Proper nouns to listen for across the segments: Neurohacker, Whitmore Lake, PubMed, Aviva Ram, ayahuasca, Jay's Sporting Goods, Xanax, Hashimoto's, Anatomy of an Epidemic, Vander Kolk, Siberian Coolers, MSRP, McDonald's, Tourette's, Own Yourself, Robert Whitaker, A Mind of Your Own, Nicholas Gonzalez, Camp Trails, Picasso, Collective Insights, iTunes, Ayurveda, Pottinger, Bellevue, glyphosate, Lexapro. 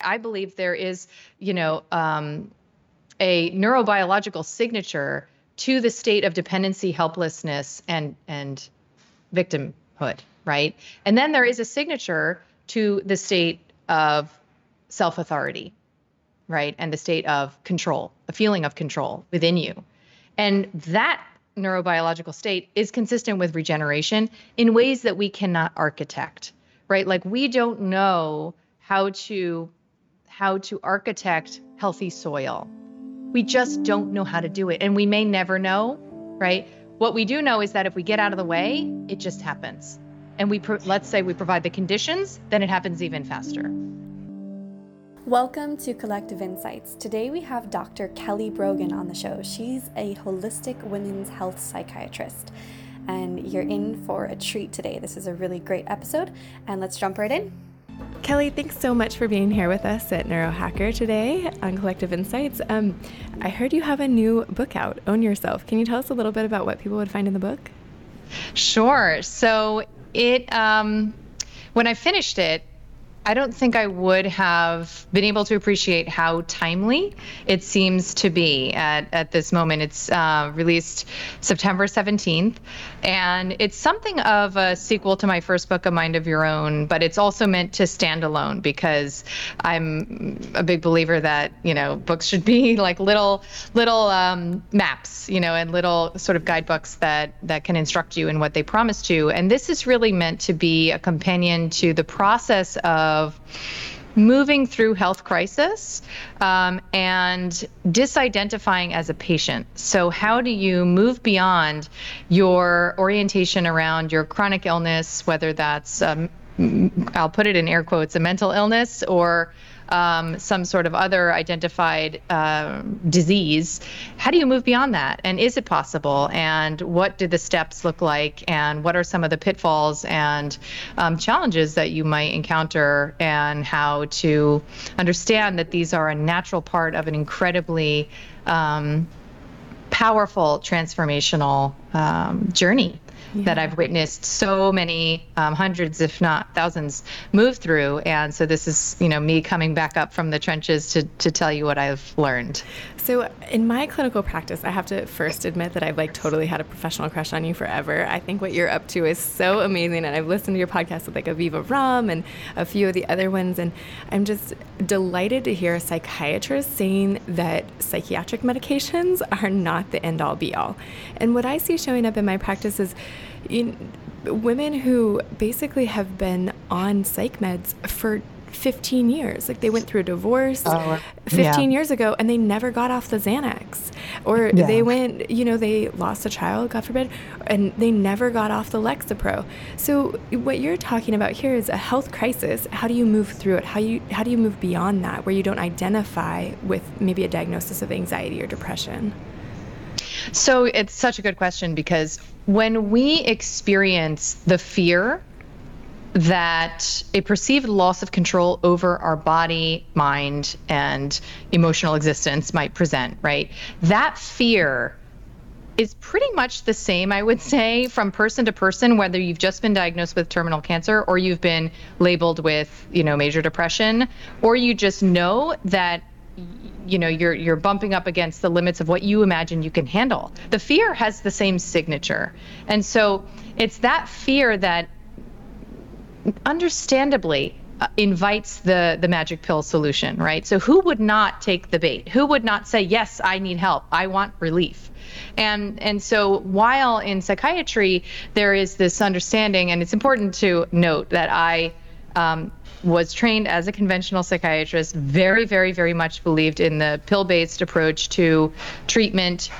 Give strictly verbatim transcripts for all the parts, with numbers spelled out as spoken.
I believe there is, you know, um, a neurobiological signature to the state of dependency, helplessness, and and victimhood, right? And then there is a signature to the state of self-authority, right? And the state of control, a feeling of control within you. And that neurobiological state is consistent with regeneration in ways that we cannot architect, right? Like we don't know how to how to architect healthy soil. We just don't know how to do it. And we may never know, right? What we do know is that if we get out of the way, it just happens. And we, pro- let's say we provide the conditions, then it happens even faster. Welcome to Collective Insights. Today we have Doctor Kelly Brogan on the show. She's a holistic women's health psychiatrist. And you're in for a treat today. This is a really great episode. And let's jump right in. Kelly, thanks so much for being here with us at Neurohacker today on Collective Insights. Um, I heard you have a new book out, Own Yourself. Can you tell us a little bit about what people would find in the book? Sure. So it, um, when I finished it, I don't think I would have been able to appreciate how timely it seems to be at, at this moment. It's uh, released September seventeenth, and it's something of a sequel to my first book, A Mind of Your Own, but it's also meant to stand alone because I'm a big believer that, you know, books should be like little little um, maps, you know, and little sort of guidebooks that, that can instruct you in what they promised you. And this is really meant to be a companion to the process of of moving through health crisis um, and disidentifying as a patient. So how do you move beyond your orientation around your chronic illness, whether that's, um, I'll put it in air quotes, a mental illness or um, some sort of other identified uh, disease? How do you move beyond that? And is it possible? And what do the steps look like? And what are some of the pitfalls and um, challenges that you might encounter? And how to understand that these are a natural part of an incredibly um, powerful transformational um, journey. Yeah. That I've witnessed so many um, hundreds, if not thousands, move through. And so this is, you know, me coming back up from the trenches to, to tell you what I've learned. So in my clinical practice, I have to first admit that I've like totally had a professional crush on you forever. I think what you're up to is so amazing. And I've listened to your podcast with like Aviva Ram and a few of the other ones. And I'm just delighted to hear a psychiatrist saying that psychiatric medications are not the end all be all. And what I see showing up in my practice is in women who basically have been on psych meds for fifteen years. Like they went through a divorce uh, fifteen yeah. years ago and they never got off the Xanax, or yeah. they went, you know, they lost a child, God forbid, and they never got off the Lexapro. So what you're talking about here is a health crisis. How do you move through it? How you, how do you move beyond that where you don't identify with maybe a diagnosis of anxiety or depression? So it's such a good question, because when we experience the fear that a perceived loss of control over our body, mind, and emotional existence might present, right? That fear is pretty much the same, I would say, from person to person, whether you've just been diagnosed with terminal cancer or you've been labeled with, you know, major depression, or you just know that you know, you're you're bumping up against the limits of what you imagine you can handle. The fear has the same signature. And so it's that fear that understandably invites the, the magic pill solution, right? So who would not take the bait? Who would not say, yes, I need help. I want relief. And and so while in psychiatry, there is this understanding, and it's important to note that I um, was trained as a conventional psychiatrist, very, very, very much believed in the pill-based approach to treatment,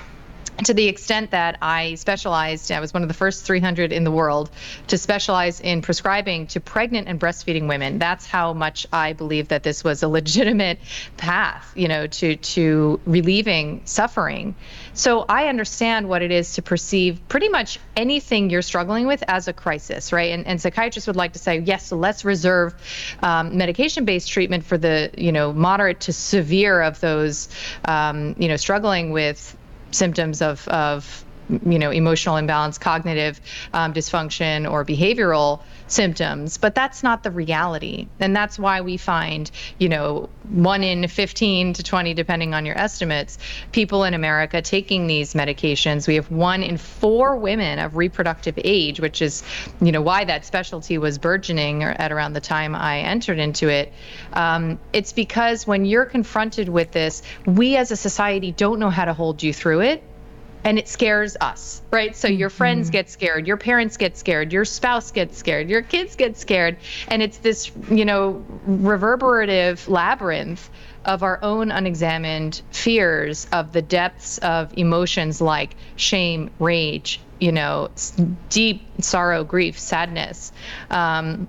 to the extent that I specialized, I was one of the first three hundred in the world to specialize in prescribing to pregnant and breastfeeding women. That's how much I believe that this was a legitimate path, you know, to, to relieving suffering. So I understand what it is to perceive pretty much anything you're struggling with as a crisis, right? And, and psychiatrists would like to say, yes, so let's reserve um, medication-based treatment for the, you know, moderate to severe of those, um, you know, struggling with symptoms of, of you know, emotional imbalance, cognitive um, dysfunction, or behavioral symptoms. But that's not the reality. And that's why we find, you know, one in fifteen to twenty, depending on your estimates, people in America taking these medications. We have one in four women of reproductive age, which is, you know, why that specialty was burgeoning at around the time I entered into it. Um, it's because when you're confronted with this, we as a society don't know how to hold you through it. And it scares us, right? So your friends get scared, your parents get scared, your spouse gets scared, your kids get scared. And it's this, you know, reverberative labyrinth of our own unexamined fears of the depths of emotions like shame, rage, you know, deep sorrow, grief, sadness, um,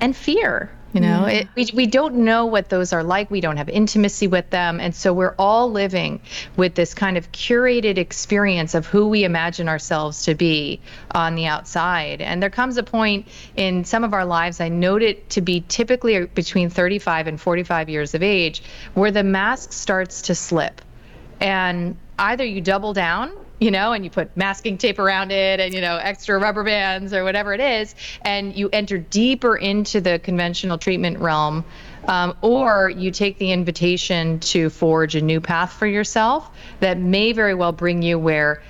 and fear. You know, yeah. it, we we don't know what those are like. We don't have intimacy with them. And so we're all living with this kind of curated experience of who we imagine ourselves to be on the outside. And there comes a point in some of our lives, I note it to be typically between thirty-five and forty-five years of age, where the mask starts to slip. And either you double down, you know, and you put masking tape around it and, you know, extra rubber bands or whatever it is, and you enter deeper into the conventional treatment realm, um, or you take the invitation to forge a new path for yourself that may very well bring you where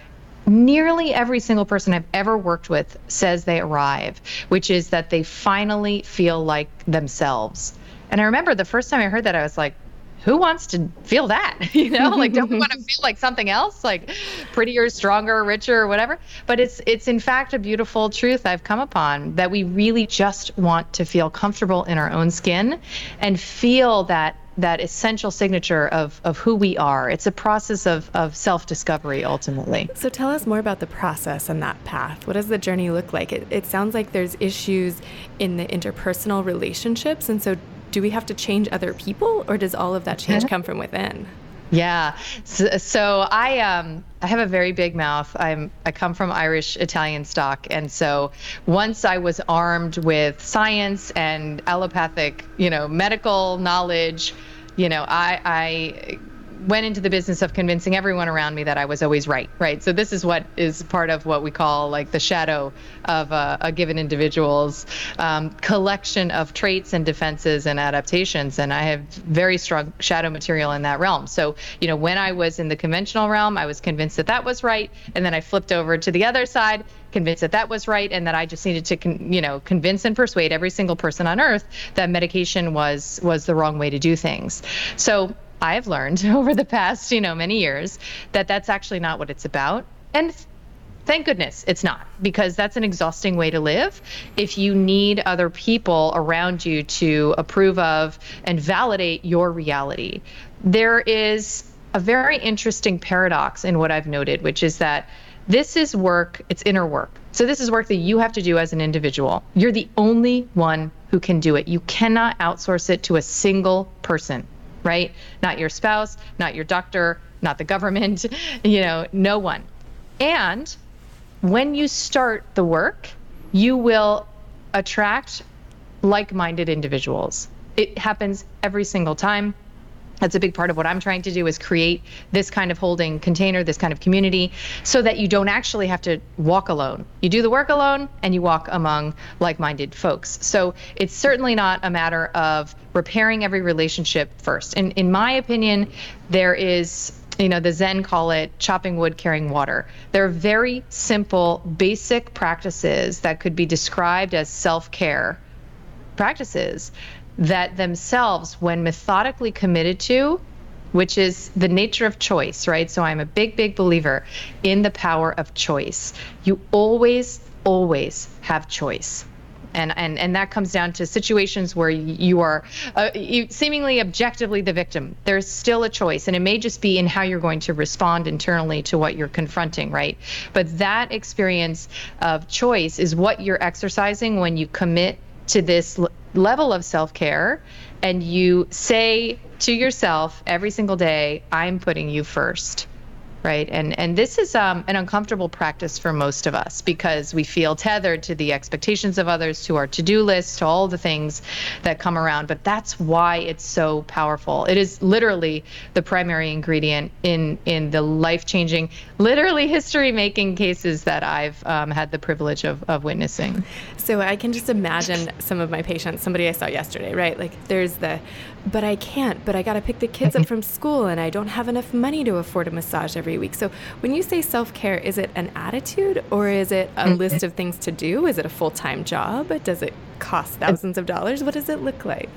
nearly every single person I've ever worked with says they arrive, which is that they finally feel like themselves. And I remember the first time I heard that, I was like, who wants to feel that? You know, like, don't we want to feel like something else, like prettier, stronger, richer, whatever? But it's it's in fact a beautiful truth I've come upon, that we really just want to feel comfortable in our own skin and feel that that essential signature of of who we are. It's a process of of self-discovery ultimately. So tell us more about the process and that path. What does the journey look like? It, it sounds like there's issues in the interpersonal relationships, and so do we have to change other people, or does all of that change come from within? Yeah. So, so I um I have a very big mouth. I'm I come from Irish Italian stock, and so once I was armed with science and allopathic, you know, medical knowledge, you know, I I went into the business of convincing everyone around me that I was always right, right? So this is what is part of what we call like the shadow of a, a given individual's um, collection of traits and defenses and adaptations. And I have very strong shadow material in that realm. So, you know, when I was in the conventional realm, I was convinced that that was right. And then I flipped over to the other side, convinced that that was right, and that I just needed to, con- you know, convince and persuade every single person on earth that medication was was the wrong way to do things. So I've learned over the past, you know, many years that that's actually not what it's about. And thank goodness it's not, because that's an exhausting way to live. If you need other people around you to approve of and validate your reality, there is a very interesting paradox in what I've noted, which is that this is work, it's inner work. So this is work that you have to do as an individual. You're the only one who can do it. You cannot outsource it to a single person. Right? Not your spouse, not your doctor, not the government, you know, no one. And when you start the work, you will attract like-minded individuals. It happens every single time. That's a big part of what I'm trying to do, is create this kind of holding container, this kind of community, so that you don't actually have to walk alone. You do the work alone and you walk among like-minded folks. So it's certainly not a matter of repairing every relationship first. And in my opinion, there is, you know, the Zen call it chopping wood, carrying water. They're very simple, basic practices that could be described as self-care practices that themselves, when methodically committed to, which is the nature of choice, right? So I'm a big, big believer in the power of choice. You always, always have choice. And and and that comes down to situations where you are uh, you seemingly objectively the victim. There's still a choice, and it may just be in how you're going to respond internally to what you're confronting, right? But that experience of choice is what you're exercising when you commit to this l- level of self-care, and you say to yourself every single day, I'm putting you first. right? And and this is um, an uncomfortable practice for most of us because we feel tethered to the expectations of others, to our to-do list, to all the things that come around. But that's why it's so powerful. It is literally the primary ingredient in in the life-changing, literally history-making cases that I've um, had the privilege of, of witnessing. So I can just imagine some of my patients, somebody I saw yesterday, right? Like there's the, but I can't, but I got to pick the kids up from school and I don't have enough money to afford a massage every week. So when you say self-care, is it an attitude or is it a list of things to do? Is it a full-time job? Does it cost thousands of dollars? What does it look like?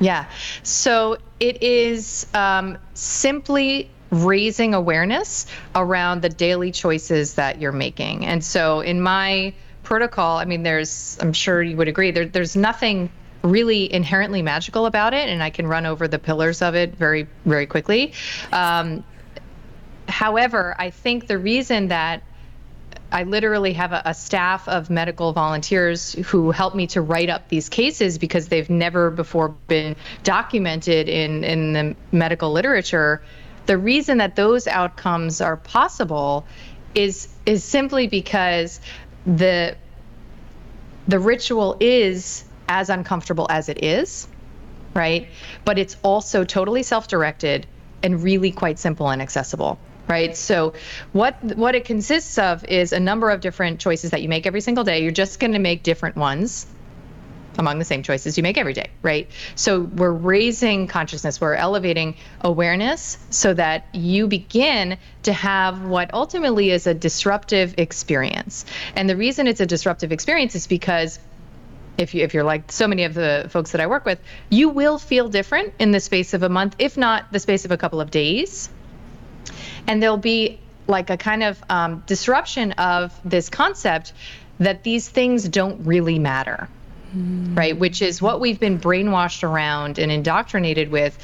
Yeah. So it is um, simply raising awareness around the daily choices that you're making. And so in my protocol, I mean, there's, I'm sure you would agree, there, there's nothing really inherently magical about it. And I can run over the pillars of it very, very quickly. Um, however, I think the reason that I literally have a, a staff of medical volunteers who help me to write up these cases because they've never before been documented in, in the medical literature. The reason that those outcomes are possible is is simply because the the ritual is as uncomfortable as it is, right? But it's also totally self-directed and really quite simple and accessible, right? So what what it consists of is a number of different choices that you make every single day. You're just going to make different ones among the same choices you make every day, right? So we're raising consciousness, we're elevating awareness so that you begin to have what ultimately is a disruptive experience. And the reason it's a disruptive experience is because if you, if you're like so many of the folks that I work with, you will feel different in the space of a month, if not the space of a couple of days. And there'll be like a kind of um, disruption of this concept that these things don't really matter, mm. right? Which is what we've been brainwashed around and indoctrinated with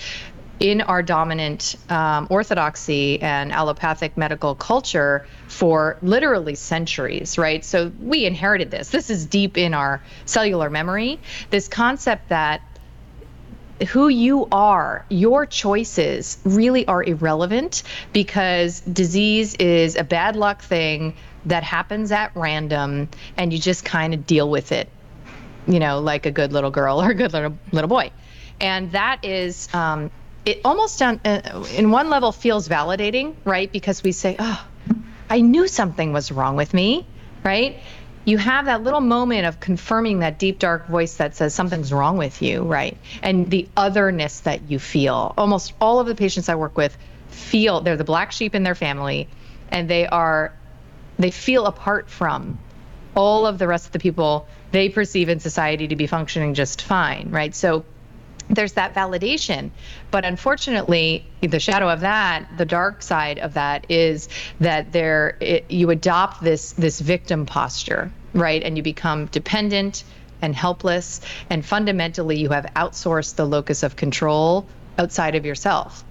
in our dominant um, orthodoxy and allopathic medical culture for literally centuries, right? So we inherited this. This is deep in our cellular memory, this concept that who you are, your choices really are irrelevant because disease is a bad luck thing that happens at random and you just kind of deal with it, you know, like a good little girl or a good little, little boy. And that is, um, it almost on, uh, in one level feels validating, right? Because we say, oh, I knew something was wrong with me, right? You have that little moment of confirming that deep, dark voice that says something's wrong with you, right? And the otherness that you feel. Almost all of the patients I work with feel they're the black sheep in their family, and they are, they feel apart from all of the rest of the people they perceive in society to be functioning just fine, right? So there's that validation, but unfortunately, the shadow of that, the dark side of that, is that there it, you adopt this this victim posture, right? And you become dependent and helpless, and fundamentally, you have outsourced the locus of control outside of yourself.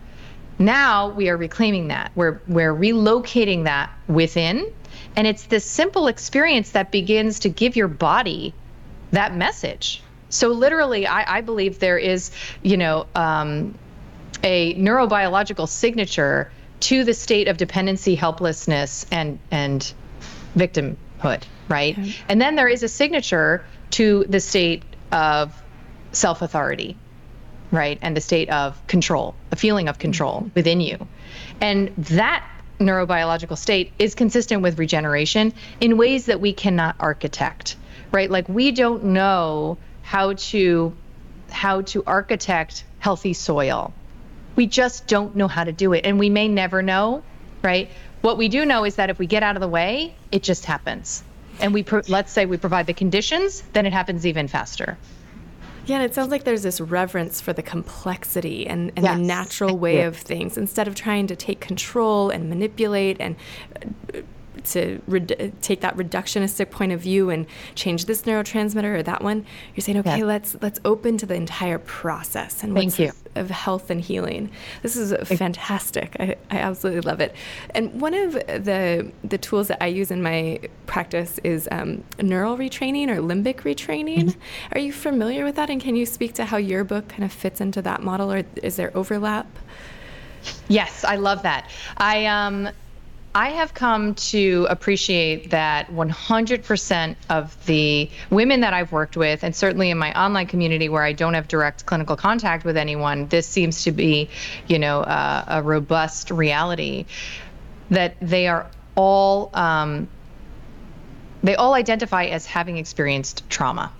Now we are reclaiming that. We're we're relocating that within, and it's this simple experience that begins to give your body that message. So literally, I, I believe there is, you know, um, a neurobiological signature to the state of dependency, helplessness, and and victimhood, right? Okay. And then there is a signature to the state of self-authority, right? And the state of control, a feeling of control mm-hmm. within you. And that neurobiological state is consistent with regeneration in ways that we cannot architect, right? Like we don't know how to how to architect healthy soil. We just don't know how to do it, and we may never know, right? What we do know is that if we get out of the way, it just happens. And we pro- let's say we provide the conditions, then it happens even faster. Yeah, and it sounds like there's this reverence for the complexity and, and yes. the natural way yeah. of things, instead of trying to take control and manipulate and uh, to re- take that reductionistic point of view and change this neurotransmitter or that one. You're saying, okay, yeah. let's let's open to the entire process and what's of health and healing. This is fantastic. I, I absolutely love it. And one of the the tools that I use in my practice is um, neural retraining or limbic retraining. Mm-hmm. Are you familiar with that? And can you speak to how your book kind of fits into that model, or is there overlap? Yes, I love that. I um. I have come to appreciate that one hundred percent of the women that I've worked with, and certainly in my online community where I don't have direct clinical contact with anyone, this seems to be, you know, uh, a robust reality, that they are all, um, they all identify as having experienced trauma.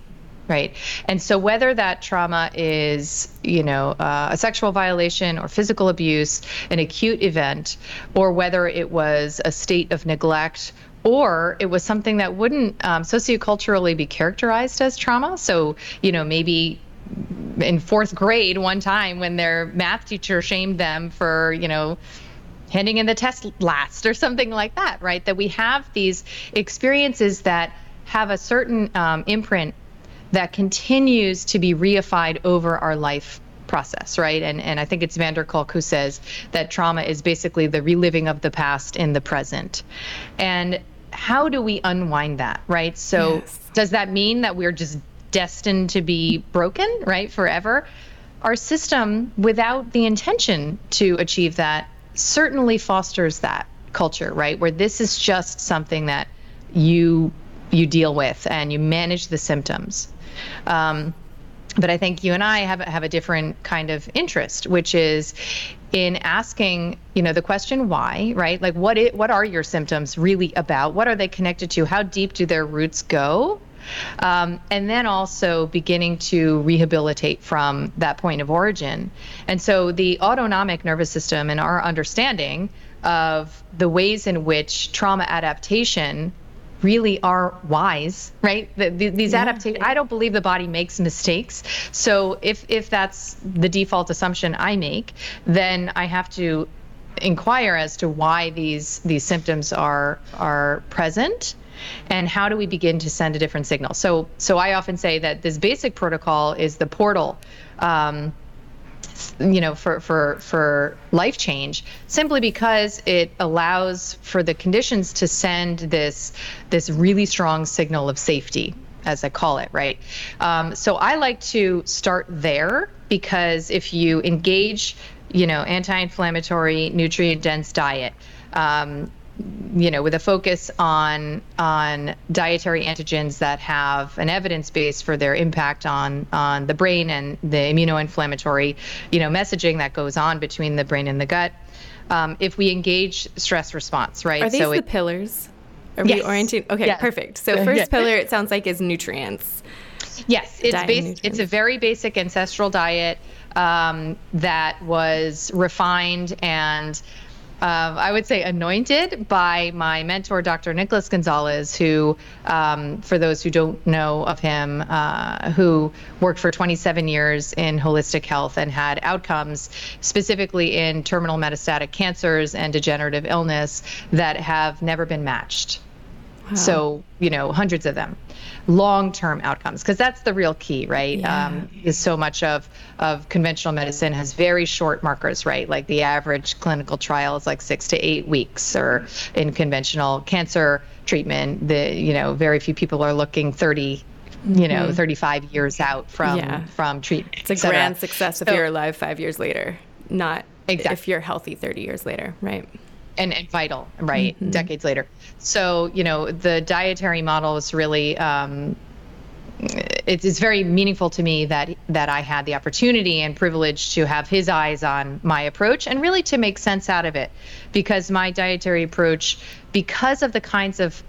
Right. And so whether that trauma is, you know, uh, a sexual violation or physical abuse, an acute event, or whether it was a state of neglect, or it was something that wouldn't um, socioculturally be characterized as trauma. So, you know, maybe in fourth grade one time when their math teacher shamed them for, you know, handing in the test last or something like that. Right. That we have these experiences that have a certain um, imprint that continues to be reified over our life process, right? And and I think it's Vander Kolk who says that trauma is basically the reliving of the past in the present. And how do we unwind that, right? So yes. Does that mean that we're just destined to be broken, right, forever? Our system, without the intention to achieve that, certainly fosters that culture, right? Where this is just something that you you deal with and you manage the symptoms. Um, but I think you and I have, have a different kind of interest, which is in asking, you know, the question why, right? Like what it, what are your symptoms really about? What are they connected to? How deep do their roots go? Um, and then also beginning to rehabilitate from that point of origin. And so the autonomic nervous system and our understanding of the ways in which trauma adaptation really are wise, right? The, the, these yeah. adaptations, I don't believe the body makes mistakes. So if if that's the default assumption I make, then I have to inquire as to why these these symptoms are are present and how do we begin to send a different signal. So so I often say that this basic protocol is the portal, um, you know, for, for, for life change, simply because it allows for the conditions to send this, this really strong signal of safety, as I call it, right? Um, so I like to start there, because if you engage, you know, anti-inflammatory, nutrient-dense diet, um, you know, with a focus on on dietary antigens that have an evidence base for their impact on on the brain and the immunoinflammatory, you know, messaging that goes on between the brain and the gut. Um, if we engage stress response, right? Are these so the it, pillars? Are yes. we orienting? Okay, yes. Perfect. So first pillar, it sounds like, is nutrients. Yes, it's diet bas- it's a very basic ancestral diet um, that was refined and Uh, I would say anointed by my mentor, Doctor Nicholas Gonzalez, who, um, for those who don't know of him, uh, who worked for twenty-seven years in holistic health and had outcomes specifically in terminal metastatic cancers and degenerative illness that have never been matched. Wow. So, you know, hundreds of them, long-term outcomes, because that's the real key, right? Yeah. Um, is so much of, of conventional medicine has very short markers, right? Like the average clinical trial is like six to eight weeks, or in conventional cancer treatment, the, you know, very few people are looking thirty, you know, mm-hmm. thirty-five years out from, yeah. from treatment. It's a grand success if so, you're alive five years later, not exactly. if you're healthy thirty years later, right? And, and vital, right? Mm-hmm. Decades later. So, you know, the dietary model is really, um, it is very meaningful to me that that I had the opportunity and privilege to have his eyes on my approach and really to make sense out of it, because my dietary approach, because of the kinds of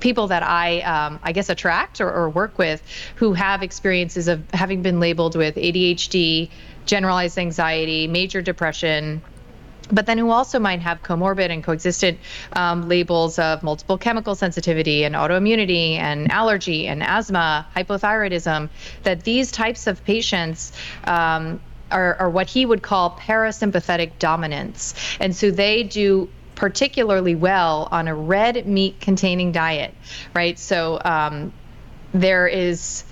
people that I, um, I guess, attract or, or work with who have experiences of having been labeled with A D H D, generalized anxiety, major depression, but then who also might have comorbid and coexistent um, labels of multiple chemical sensitivity and autoimmunity and allergy and asthma, hypothyroidism, that these types of patients um, are, are what he would call parasympathetic dominance. And so they do particularly well on a red meat containing diet, right? So um, there is,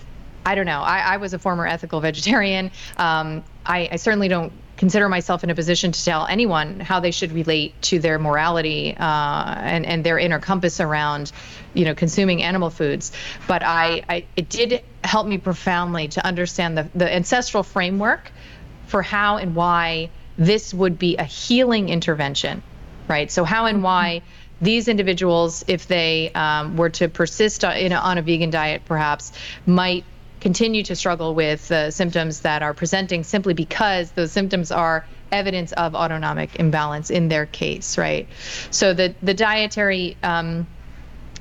I don't know, I, I was a former ethical vegetarian. Um, I, I certainly don't consider myself in a position to tell anyone how they should relate to their morality uh, and, and their inner compass around, you know, consuming animal foods. But I, I it did help me profoundly to understand the, the ancestral framework for how and why this would be a healing intervention, right? So how and why these individuals, if they um, were to persist in a, on a vegan diet, perhaps might continue to struggle with the symptoms that are presenting simply because those symptoms are evidence of autonomic imbalance in their case, right? So the, the dietary um,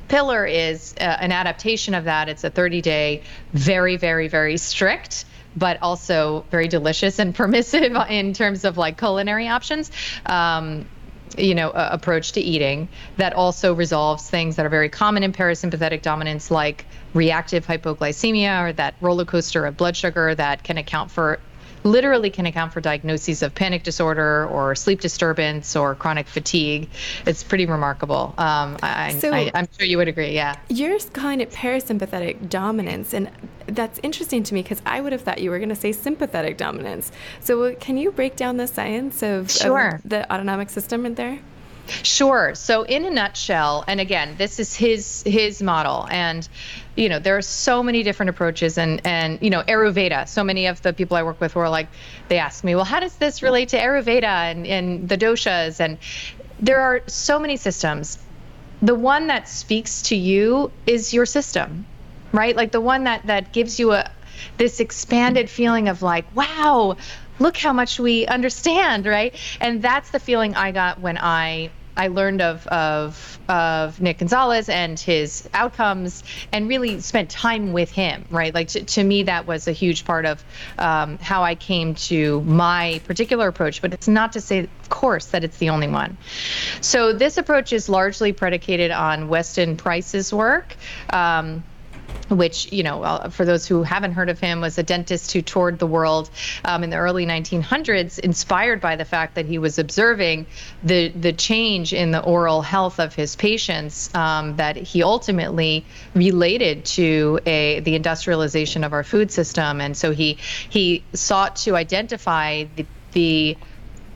pillar is uh, an adaptation of that. It's a thirty-day, very, very, very strict, but also very delicious and permissive in terms of like culinary options. Um, you know, uh, approach to eating that also resolves things that are very common in parasympathetic dominance, like reactive hypoglycemia, or that roller coaster of blood sugar that can account for, literally can account for diagnoses of panic disorder or sleep disturbance or chronic fatigue. It's pretty remarkable. Um, I, so I, I'm sure you would agree. Yeah. You're calling it parasympathetic dominance. And that's interesting to me because I would have thought you were going to say sympathetic dominance. So can you break down the science of, sure. of the autonomic system in there? Sure. So in a nutshell, and again, this is his his model. And, you know, there are so many different approaches and, and you know, Ayurveda. So many of the people I work with were like, they ask me, well, how does this relate to Ayurveda and, and the doshas? And there are so many systems. The one that speaks to you is your system, right? Like the one that, that gives you a this expanded feeling of like, wow, look how much we understand, right? And that's the feeling I got when I I learned of of of Nick Gonzalez and his outcomes, and really spent time with him, right? Like to, to me, that was a huge part of um, how I came to my particular approach. But it's not to say, of course, that it's the only one. So this approach is largely predicated on Weston Price's work. Um, which, you know, for those who haven't heard of him, was a dentist who toured the world um, in the early nineteen hundreds, inspired by the fact that he was observing the the change in the oral health of his patients um, that he ultimately related to a the industrialization of our food system. And so he he sought to identify the, the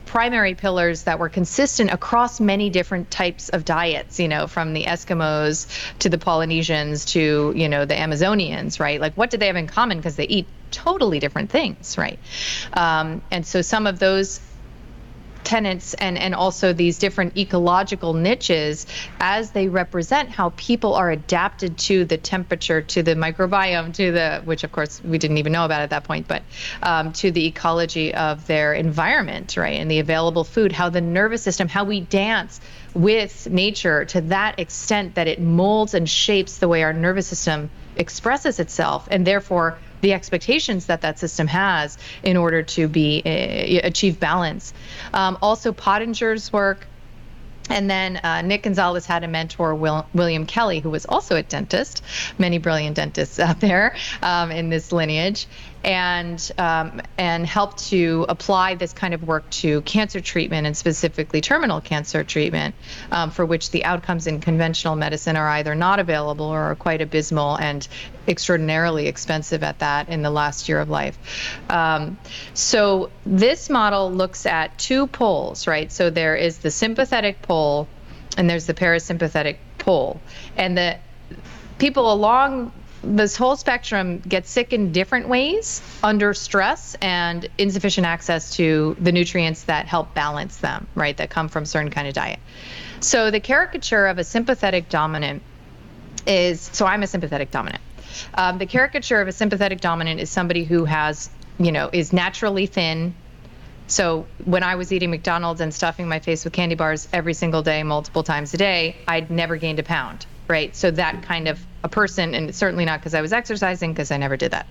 primary pillars that were consistent across many different types of diets, you know, from the Eskimos to the Polynesians to, you know, the Amazonians, right? Like, what do they have in common? Because they eat totally different things, right? Um, and so some of those tenets and, and also these different ecological niches, as they represent how people are adapted to the temperature, to the microbiome, to the, which of course we didn't even know about at that point, but um, to the ecology of their environment, right? And the available food, how the nervous system, how we dance with nature to that extent that it molds and shapes the way our nervous system expresses itself, and therefore the expectations that that system has in order to be uh, achieve balance. Um, also Pottinger's work, and then uh, Nick Gonzalez had a mentor, Will, William Kelly, who was also a dentist, many brilliant dentists out there um, in this lineage, and um, and helped to apply this kind of work to cancer treatment, and specifically terminal cancer treatment, um, for which the outcomes in conventional medicine are either not available or are quite abysmal and extraordinarily expensive at that in the last year of life. Um, so this model looks at two poles, right? So there is the sympathetic pole and there's the parasympathetic pole. And the people along this whole spectrum gets sick in different ways under stress and insufficient access to the nutrients that help balance them, right, that come from certain kind of diet. So the caricature of a sympathetic dominant is, so I'm a sympathetic dominant. Um, the caricature of a sympathetic dominant is somebody who has, you know, is naturally thin. So when I was eating McDonald's and stuffing my face with candy bars every single day, multiple times a day, I'd never gained a pound. Right. So that kind of a person, and certainly not because I was exercising, because I never did that.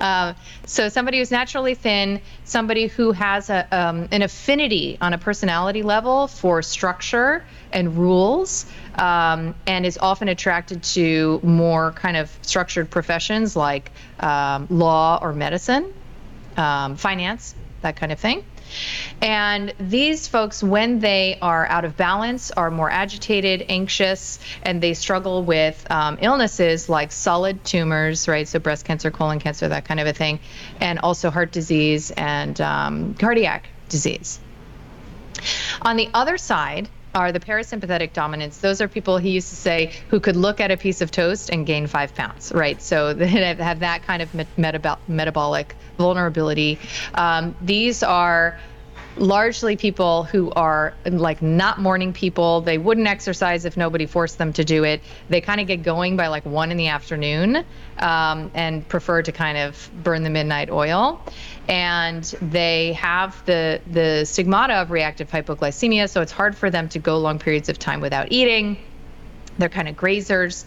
uh, so somebody who's naturally thin, somebody who has a, um, an affinity on a personality level for structure and rules, um, and is often attracted to more kind of structured professions like um, law or medicine, um, finance, that kind of thing. And these folks, when they are out of balance, are more agitated, anxious, and they struggle with um, illnesses like solid tumors, right? So breast cancer, colon cancer, that kind of a thing, and also heart disease and um, cardiac disease. On the other side are the parasympathetic dominants. Those are people, he used to say, who could look at a piece of toast and gain five pounds, right? So they have that kind of metab- metabolic vulnerability. Um, these are largely people who are like not morning people. They wouldn't exercise if nobody forced them to do it. They kind of get going by like one in the afternoon um, and prefer to kind of burn the midnight oil. And they have the the stigmata of reactive hypoglycemia, so it's hard for them to go long periods of time without eating. They're kind of grazers.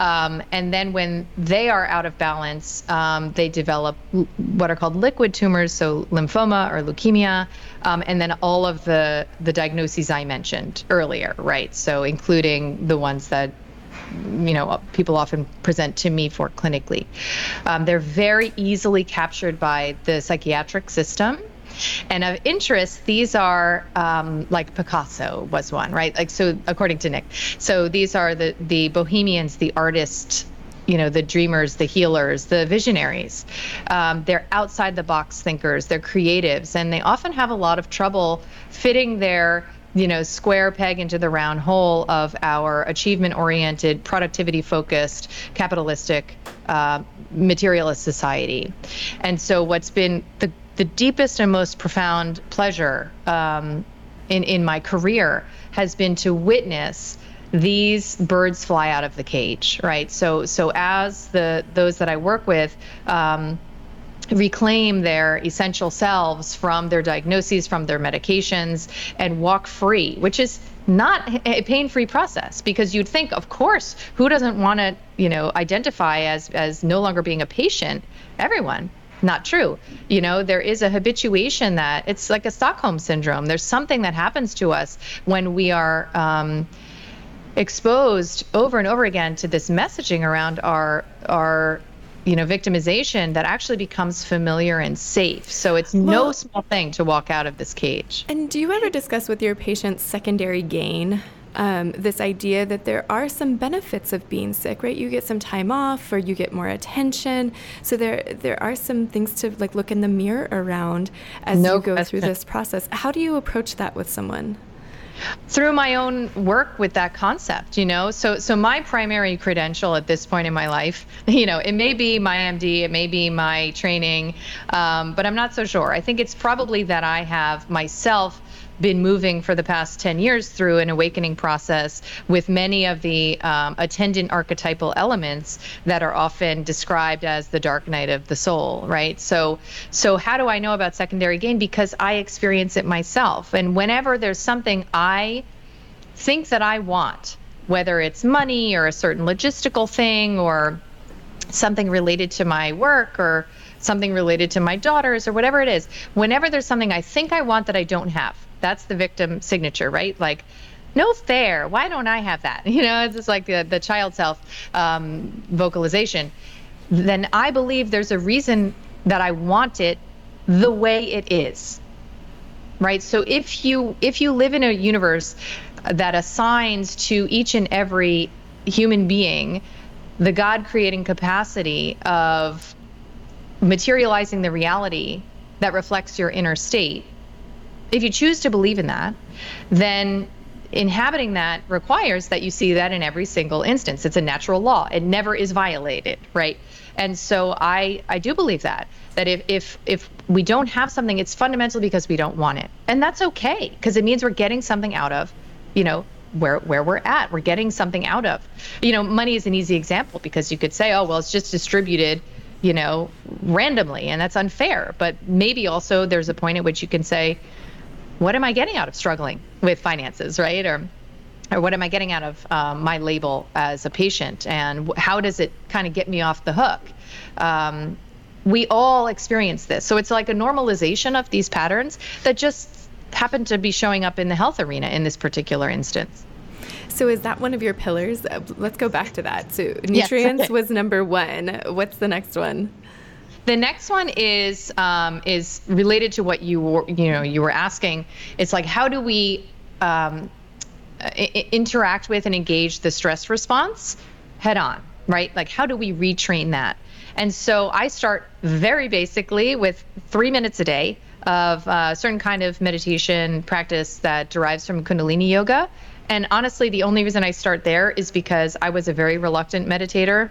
Um, and then when they are out of balance, um, they develop l- what are called liquid tumors, so lymphoma or leukemia, um, and then all of the, the diagnoses I mentioned earlier, right? So including the ones that, you know, people often present to me for clinically. Um, they're very easily captured by the psychiatric system. And of interest, these are um, like Picasso was one, right? Like, so according to Nick, so these are the, the bohemians, the artists, you know, the dreamers, the healers, the visionaries. Um, they're outside the box thinkers, they're creatives, and they often have a lot of trouble fitting their, you know, square peg into the round hole of our achievement-oriented, productivity-focused, capitalistic, uh, materialist society. And so what's been the The deepest and most profound pleasure um, in, in my career has been to witness these birds fly out of the cage, right? So so as the those that I work with um, reclaim their essential selves from their diagnoses, from their medications, and walk free, which is not a pain-free process, because you'd think, of course, who doesn't want to, you know, identify as as no longer being a patient? Everyone. Not true. You know, there is a habituation that it's like a Stockholm syndrome. There's something that happens to us when we are um, exposed over and over again to this messaging around our, our, you know, victimization that actually becomes familiar and safe. So it's well, no small thing to walk out of this cage. And do you ever discuss with your patients secondary gain? Um, this idea that there are some benefits of being sick, right? You get some time off, or you get more attention. So there, there are some things to like look in the mirror around as no you go question. Through this process. How do you approach that with someone? Through my own work with that concept, you know, so so my primary credential at this point in my life, you know, it may be my M D, it may be my training, um, but I'm not so sure. I think it's probably that I have myself been moving for the past ten years through an awakening process with many of the um, attendant archetypal elements that are often described as the dark night of the soul, right? So, so how do I know about secondary gain? Because I experience it myself. And whenever there's something I think that I want, whether it's money or a certain logistical thing or something related to my work or something related to my daughters or whatever it is, whenever there's something I think I want that I don't have, that's the victim signature, right? Like, no fair, why don't I have that? You know, it's just like the, the child self um, vocalization. Then I believe there's a reason that I want it the way it is, right? So if you if you live in a universe that assigns to each and every human being the God-creating capacity of materializing the reality that reflects your inner state, if you choose to believe in that, then inhabiting that requires that you see that in every single instance. It's a natural law. It never is violated, right? And so I, I do believe that, that if, if, if we don't have something, it's fundamentally because we don't want it. And that's okay, because it means we're getting something out of, you know, where where we're at. We're getting something out of, you know, money is an easy example, because you could say, oh, well, it's just distributed, you know, randomly, and that's unfair. But maybe also there's a point at which you can say, what am I getting out of struggling with finances, right? Or or what am I getting out of um, my label as a patient? And how does it kind of get me off the hook? Um, we all experience this. So it's like a normalization of these patterns that just happen to be showing up in the health arena in this particular instance. So is that one of your pillars? Let's go back to that. So nutrients yes. was number one. What's the next one? The next one is um, is related to what you were, you know, you were asking. It's like, how do we um, I- interact with and engage the stress response head on, right? Like, how do we retrain that? And so I start very basically with three minutes a day of a certain kind of meditation practice that derives from Kundalini yoga. And honestly, the only reason I start there is because I was a very reluctant meditator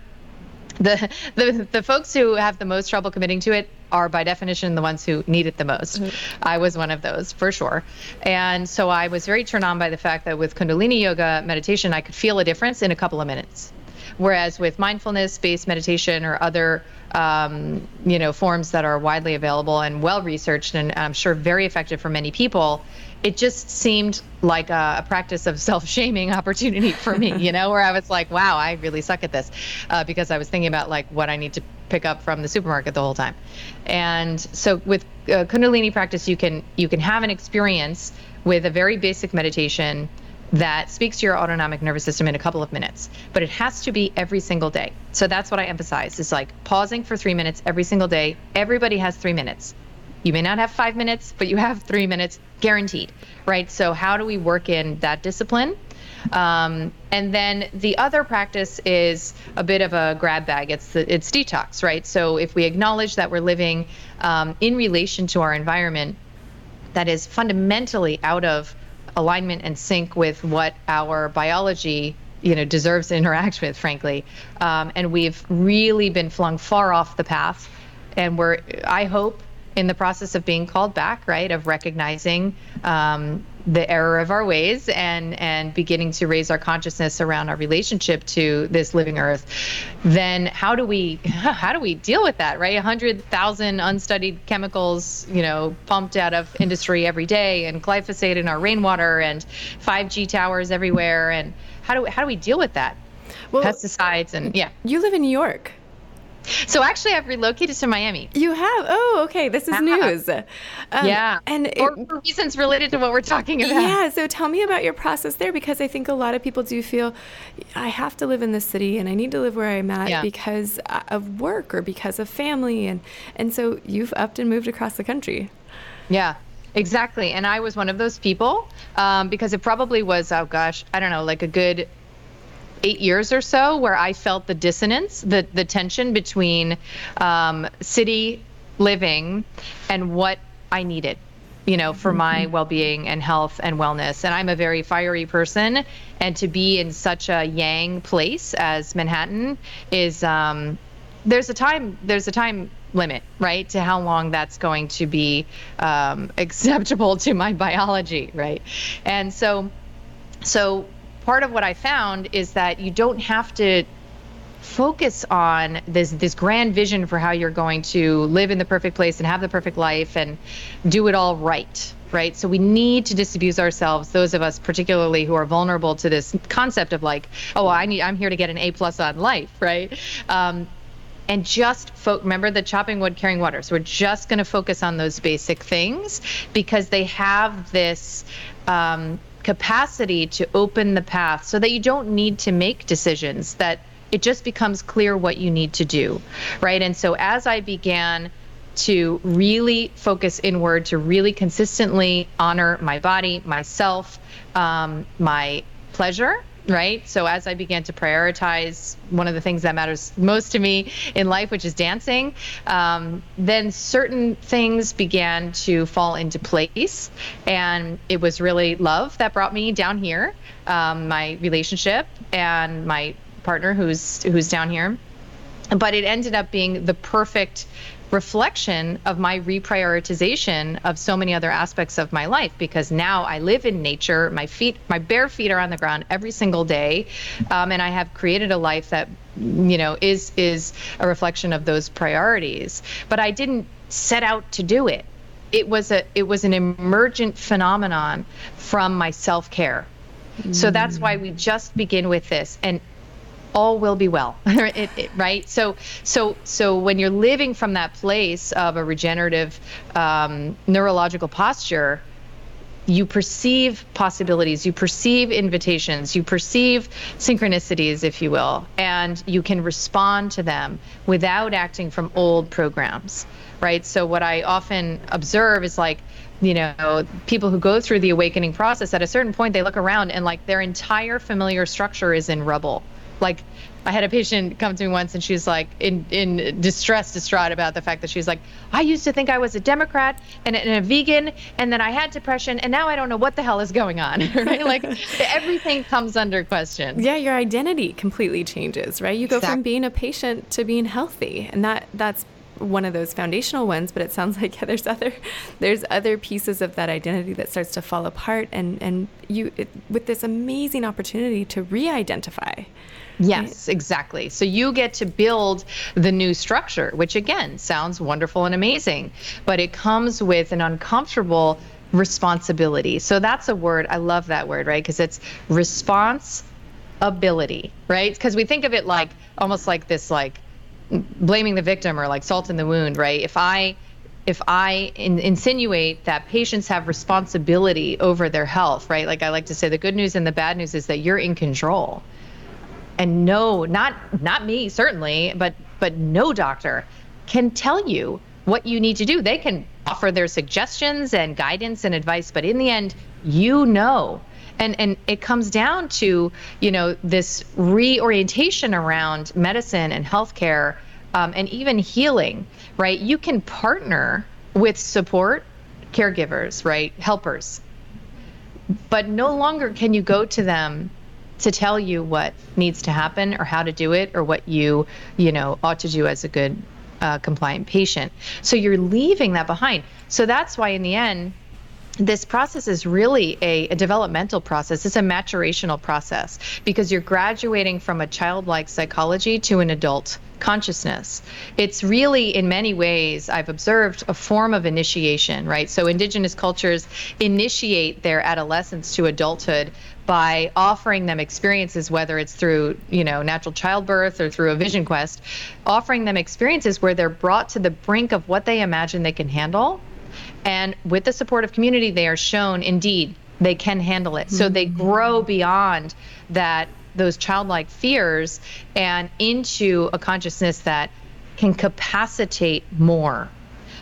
the, the the folks who have the most trouble committing to it are by definition the ones who need it the most. Mm-hmm. I was one of those for sure. And so I was very turned on by the fact that with Kundalini yoga meditation, I could feel a difference in a couple of minutes. Whereas with mindfulness-based meditation or other, um, you know, forms that are widely available and well-researched and I'm sure very effective for many people, it just seemed like a, a practice of self-shaming opportunity for me, you know, where I was like, wow, I really suck at this, uh, because I was thinking about like what I need to pick up from the supermarket the whole time. And so with uh, Kundalini practice, you can you can have an experience with a very basic meditation that speaks to your autonomic nervous system in a couple of minutes, but it has to be every single day. So that's what I emphasize. It's like pausing for three minutes every single day. Everybody has three minutes. You may not have five minutes, but you have three minutes guaranteed, right? So how do we work in that discipline? Um, and then the other practice is a bit of a grab bag. It's the, it's detox, right? So if we acknowledge that we're living um, in relation to our environment that is fundamentally out of alignment and sync with what our biology, you know, deserves to interact with, frankly. Um, and we've really been flung far off the path. And we're, I hope, in the process of being called back, right, of recognizing um, the error of our ways and, and beginning to raise our consciousness around our relationship to this living earth. Then how do we how do we deal with that, right? one hundred thousand unstudied chemicals, you know, pumped out of industry every day, and glyphosate in our rainwater, and five G towers everywhere. And how do how do we deal with that? Well, pesticides and yeah. You live in New York. So actually, I've relocated to Miami. You have? Oh, okay. This is news. Um, yeah. And it, or for reasons related to what we're talking about. Yeah. So tell me about your process there, because I think a lot of people do feel, I have to live in this city and I need to live where I'm at yeah. because of work or because of family. And, and so you've upped and moved across the country. Yeah. Exactly. And I was one of those people um, because it probably was, oh gosh, I don't know, like a good eight years or so where I felt the dissonance, the, the tension between um, city living and what I needed, you know, for my well-being and health and wellness. And I'm a very fiery person, and to be in such a yang place as Manhattan is, um, there's a time, there's a time limit, right, to how long that's going to be um, acceptable to my biology, right? And so, so, part of what I found is that you don't have to focus on this this grand vision for how you're going to live in the perfect place and have the perfect life and do it all right, right? So we need to disabuse ourselves, those of us particularly who are vulnerable to this concept of like, oh, I need, I'm here to get an A plus on life, right? Um, and just fo- remember the chopping wood, carrying water. So we're just going to focus on those basic things because they have this Um, capacity to open the path so that you don't need to make decisions, that it just becomes clear what you need to do, right? And so as I began to really focus inward, to really consistently honor my body, myself, um, my pleasure, right? So as I began to prioritize one of the things that matters most to me in life, which is dancing, um, then certain things began to fall into place. And it was really love that brought me down here, um, my relationship and my partner who's who's down here. But it ended up being the perfect reflection of my reprioritization of so many other aspects of my life, because now I live in nature. My feet, my bare feet are on the ground every single day. Um, and I have created a life that, you know, is, is a reflection of those priorities, but I didn't set out to do it. It was a, it was an emergent phenomenon from my self-care. Mm. So that's why we just begin with this, and all will be well, it, it, right? So, so, so when you're living from that place of a regenerative um, neurological posture, you perceive possibilities, you perceive invitations, you perceive synchronicities, if you will, and you can respond to them without acting from old programs, right? So what I often observe is like, you know, people who go through the awakening process, at a certain point, they look around and like their entire familiar structure is in rubble. Like, I had a patient come to me once and she's like in, in distress, distraught about the fact that she's like, I used to think I was a Democrat and, and a vegan, and then I had depression, and now I don't know what the hell is going on, right? Like everything comes under question. Yeah, your identity completely changes, right? You go exactly. from being a patient to being healthy, and that that's one of those foundational ones, but it sounds like yeah, there's other there's other pieces of that identity that starts to fall apart, and and you it, with this amazing opportunity to re-identify. Yes, exactly. So you get to build the new structure, which again sounds wonderful and amazing, but it comes with an uncomfortable responsibility. So that's a word, I love that word, right? Because it's responsibility, right? Because we think of it like almost like this, like blaming the victim or like salt in the wound, right? If I if I in, insinuate that patients have responsibility over their health, right? Like I like to say, the good news and the bad news is that you're in control. And no, not not me, certainly, but but no doctor can tell you what you need to do. They can offer their suggestions and guidance and advice, but in the end, you know. And and it comes down to, you know, this reorientation around medicine and healthcare, um, and even healing, right? You can partner with support, caregivers, right, helpers, but no longer can you go to them to tell you what needs to happen or how to do it or what you, you know, ought to do as a good uh, compliant patient. So you're leaving that behind. So that's why in the end, this process is really a, a developmental process. It's a maturational process because you're graduating from a childlike psychology to an adult consciousness. It's really, in many ways, I've observed a form of initiation, right? So indigenous cultures initiate their adolescence to adulthood by offering them experiences, whether it's through, you know, natural childbirth or through a vision quest, offering them experiences where they're brought to the brink of what they imagine they can handle. And with the support of community, they are shown, indeed, they can handle it. So they grow beyond that, those childlike fears, and into a consciousness that can capacitate more.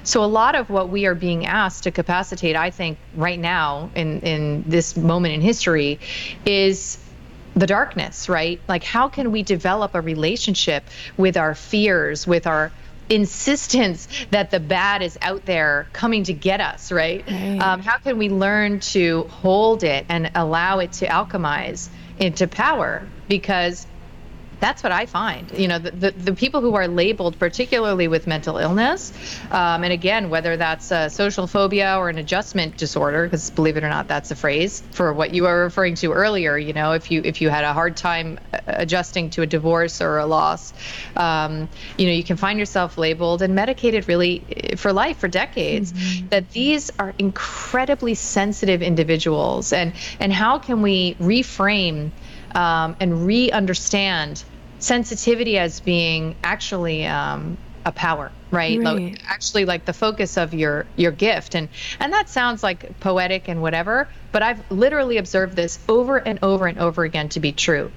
So a lot of what we are being asked to capacitate, I think, right now in, in this moment in history is the darkness, right? Like, how can we develop a relationship with our fears, with our insistence that the bad is out there coming to get us, right? right. Um, how can we learn to hold it and allow it to alchemize into power? Because that's what I find. You know, the, the, the people who are labeled, particularly with mental illness, um, and again, whether that's a social phobia or an adjustment disorder, because believe it or not, that's a phrase for what you were referring to earlier. You know, if you if you had a hard time adjusting to a divorce or a loss, um, you know, you can find yourself labeled and medicated really for life, for decades. Mm-hmm. That these are incredibly sensitive individuals, and and how can we reframe Um, and re-understand sensitivity as being actually um, a power, right? right. Like, actually, like the focus of your your gift, and and that sounds like poetic and whatever, but I've literally observed this over and over and over again to be true.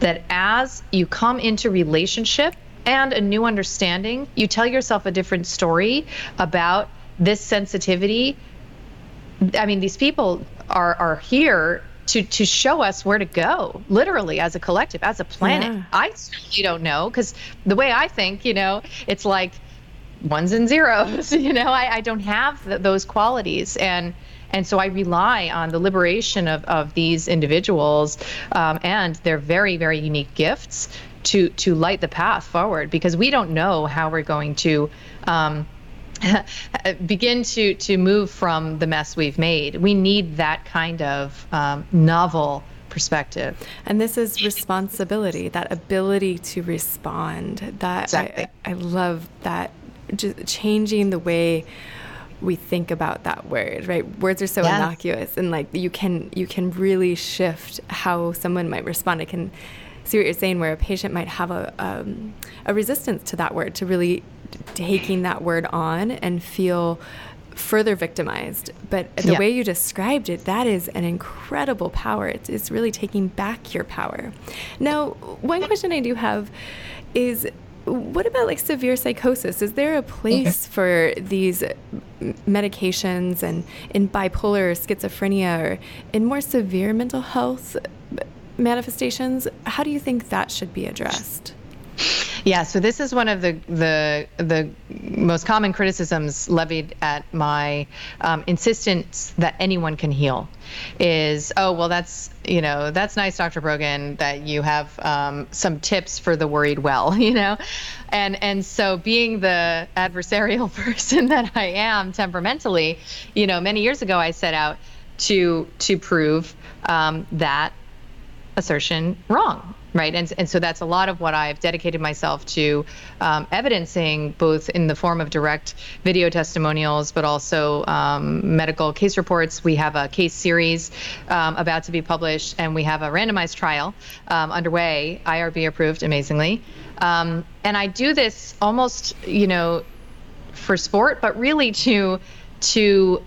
That as you come into relationship and a new understanding, you tell yourself a different story about this sensitivity. I mean, these people are are here to to show us where to go, literally, as a collective, as a planet. Yeah. I certainly don't know, because the way I think, you know, it's like ones and zeros, you know, I, I don't have th- those qualities. And and so I rely on the liberation of, of these individuals um, and their very, very unique gifts to, to light the path forward, because we don't know how we're going to um, begin to to move from the mess we've made. We need that kind of um, novel perspective. And this is responsibility, that ability to respond. That exactly. I, I love that, just changing the way we think about that word, right? Words are so yes. innocuous, and like you can you can really shift how someone might respond. It can see what you're saying, where a patient might have a um, a resistance to that word, to really taking that word on and feel further victimized. But the yeah. way you described it, that is an incredible power. It's, it's really taking back your power. Now, one question I do have is, what about like severe psychosis? Is there a place okay. for these medications and in bipolar or schizophrenia or in more severe mental health manifestations. How do you think that should be addressed? Yeah, so this is one of the the the most common criticisms levied at my um, insistence that anyone can heal is, oh, well, that's, you know, that's nice, Doctor Brogan, that you have um, some tips for the worried well, you know? And and so being the adversarial person that I am temperamentally, you know, many years ago I set out to to prove um, that assertion wrong. Right. And and so that's a lot of what I've dedicated myself to um, evidencing, both in the form of direct video testimonials, but also um, medical case reports. We have a case series um, about to be published, and we have a randomized trial um, underway, I R B approved, amazingly. Um, and I do this almost, you know, for sport, but really to to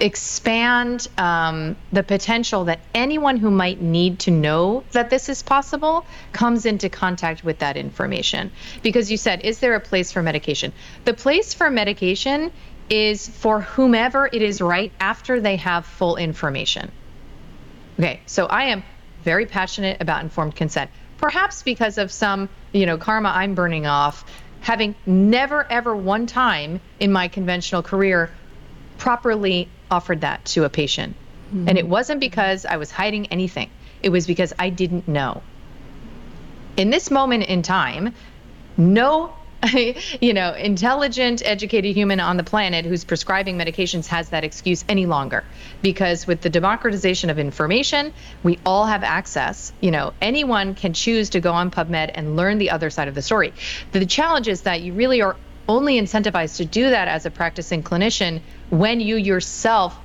expand um, the potential that anyone who might need to know that this is possible comes into contact with that information. Because you said, is there a place for medication? The place for medication is for whomever it is right after they have full information. Okay, so I am very passionate about informed consent, perhaps because of some, you know, karma I'm burning off, having never, ever one time in my conventional career properly offered that to a patient. Mm-hmm. And it wasn't because I was hiding anything. It was because I didn't know. In this moment in time, no, you know, intelligent, educated human on the planet who's prescribing medications has that excuse any longer, because with the democratization of information, we all have access. You know, anyone can choose to go on PubMed and learn the other side of the story. The challenge is that you really are only incentivized to do that as a practicing clinician when you yourself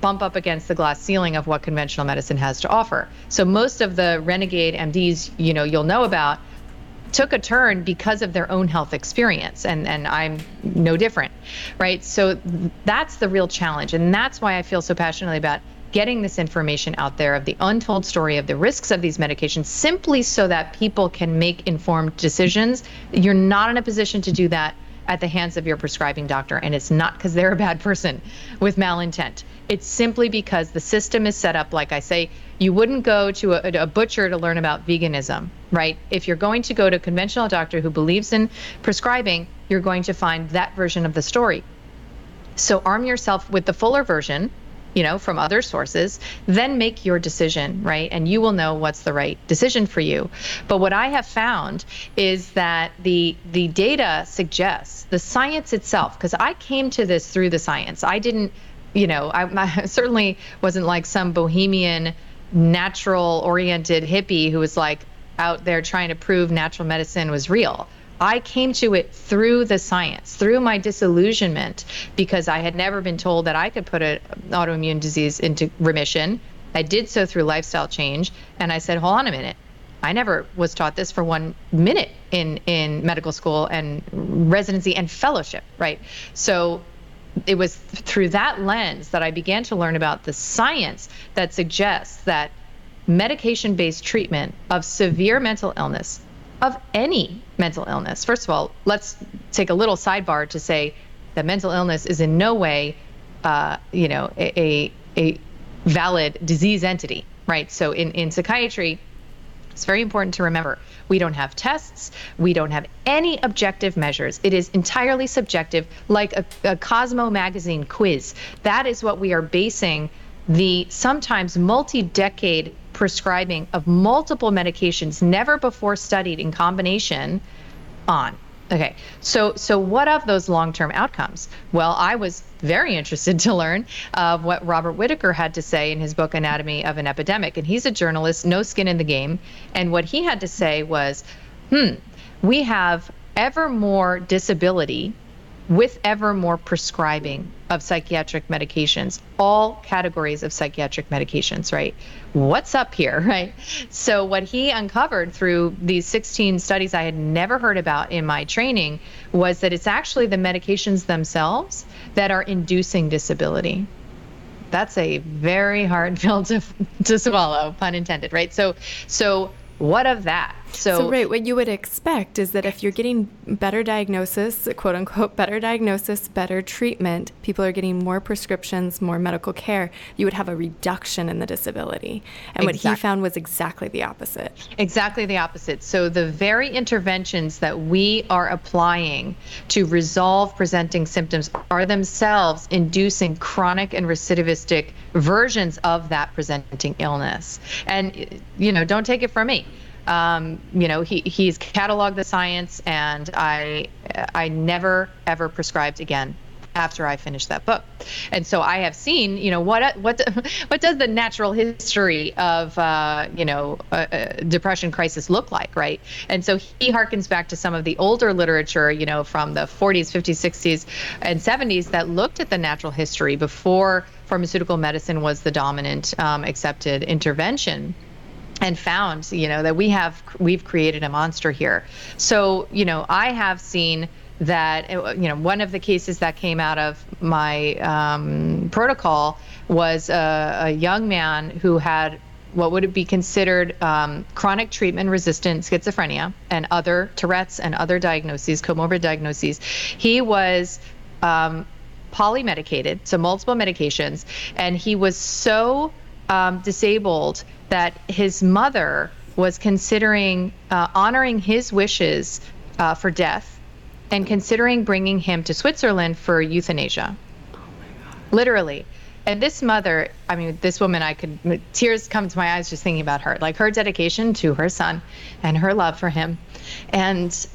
bump up against the glass ceiling of what conventional medicine has to offer. So most of the renegade M Ds, you know, you'll know about took a turn because of their own health experience, and, and I'm no different, right? So that's the real challenge, and that's why I feel so passionately about getting this information out there of the untold story of the risks of these medications, simply so that people can make informed decisions. You're not in a position to do that at the hands of your prescribing doctor. And it's not because they're a bad person with malintent. It's simply because the system is set up, like I say, you wouldn't go to a, a butcher to learn about veganism, right? If you're going to go to a conventional doctor who believes in prescribing, you're going to find that version of the story. So arm yourself with the fuller version, you know, from other sources, then make your decision, right? And you will know what's the right decision for you. But what I have found is that the the data suggests, the science itself, because I came to this through the science. I didn't, you know, I, I certainly wasn't like some bohemian, natural-oriented hippie who was like out there trying to prove natural medicine was real. I came to it through the science, through my disillusionment, because I had never been told that I could put an autoimmune disease into remission. I did so through lifestyle change, and I said, hold on a minute. I never was taught this for one minute in, in medical school and residency and fellowship, right? So it was through that lens that I began to learn about the science that suggests that medication-based treatment of severe mental illness, of any mental illness. First of all, let's take a little sidebar to say that mental illness is in no way, uh, you know, a, a valid disease entity, right? So in, in psychiatry, it's very important to remember, we don't have tests, we don't have any objective measures. It is entirely subjective, like a, a Cosmo magazine quiz. That is what we are basing the sometimes multi-decade prescribing of multiple medications never before studied in combination on. Okay, so so what of those long-term outcomes? Well, I was very interested to learn of uh, what Robert Whitaker had to say in his book, Anatomy of an Epidemic. And he's a journalist, no skin in the game. And what he had to say was, hmm, we have ever more disability with ever more prescribing of psychiatric medications, all categories of psychiatric medications, right? What's up here, right? So what he uncovered through these sixteen studies I had never heard about in my training was that it's actually the medications themselves that are inducing disability. That's a very hard pill to to swallow, pun intended, right? So, so what of that? So, so right, what you would expect is that if you're getting better diagnosis, quote unquote, better diagnosis, better treatment, people are getting more prescriptions, more medical care, you would have a reduction in the disability. And exactly. what he found was exactly the opposite. Exactly the opposite. So the very interventions that we are applying to resolve presenting symptoms are themselves inducing chronic and recidivistic versions of that presenting illness. And, you know, don't take it from me. Um, you know, he, he's cataloged the science, and I, I never, ever prescribed again after I finished that book. And so I have seen, you know, what, what, what does the natural history of, uh, you know, uh, uh, depression crisis look like, right? And so he harkens back to some of the older literature, you know, from the forties, fifties, sixties, and seventies that looked at the natural history before pharmaceutical medicine was the dominant, um, accepted intervention. And found, you know, that we have we've created a monster here. So, you know, I have seen that, you know, one of the cases that came out of my um, protocol was a, a young man who had what would be considered um, chronic treatment-resistant schizophrenia and other Tourette's and other diagnoses, comorbid diagnoses. He was um, polymedicated, so multiple medications, and he was so um, disabled that his mother was considering uh, honoring his wishes uh, for death and considering bringing him to Switzerland for euthanasia. Oh my God. Literally. And this mother, I mean, this woman, I could, tears come to my eyes just thinking about her, like her dedication to her son and her love for him. And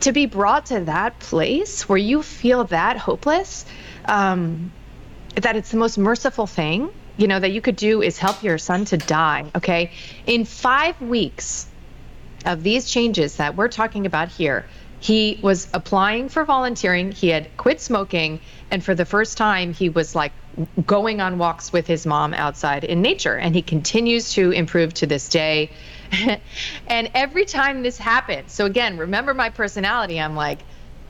to be brought to that place where you feel that hopeless, um, that it's the most merciful thing, you know, that you could do is help your son to die, okay? In five weeks of these changes that we're talking about here, he was applying for volunteering, he had quit smoking, and for the first time, he was like going on walks with his mom outside in nature, and he continues to improve to this day. And every time this happens, so again, remember my personality, I'm like,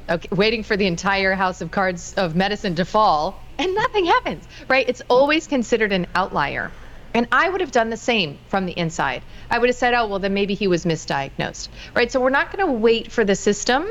okay, waiting for the entire house of cards of medicine to fall, and nothing happens, right? It's always considered an outlier. And I would have done the same from the inside. I would have said, oh, well, then maybe he was misdiagnosed, right? So we're not going to wait for the system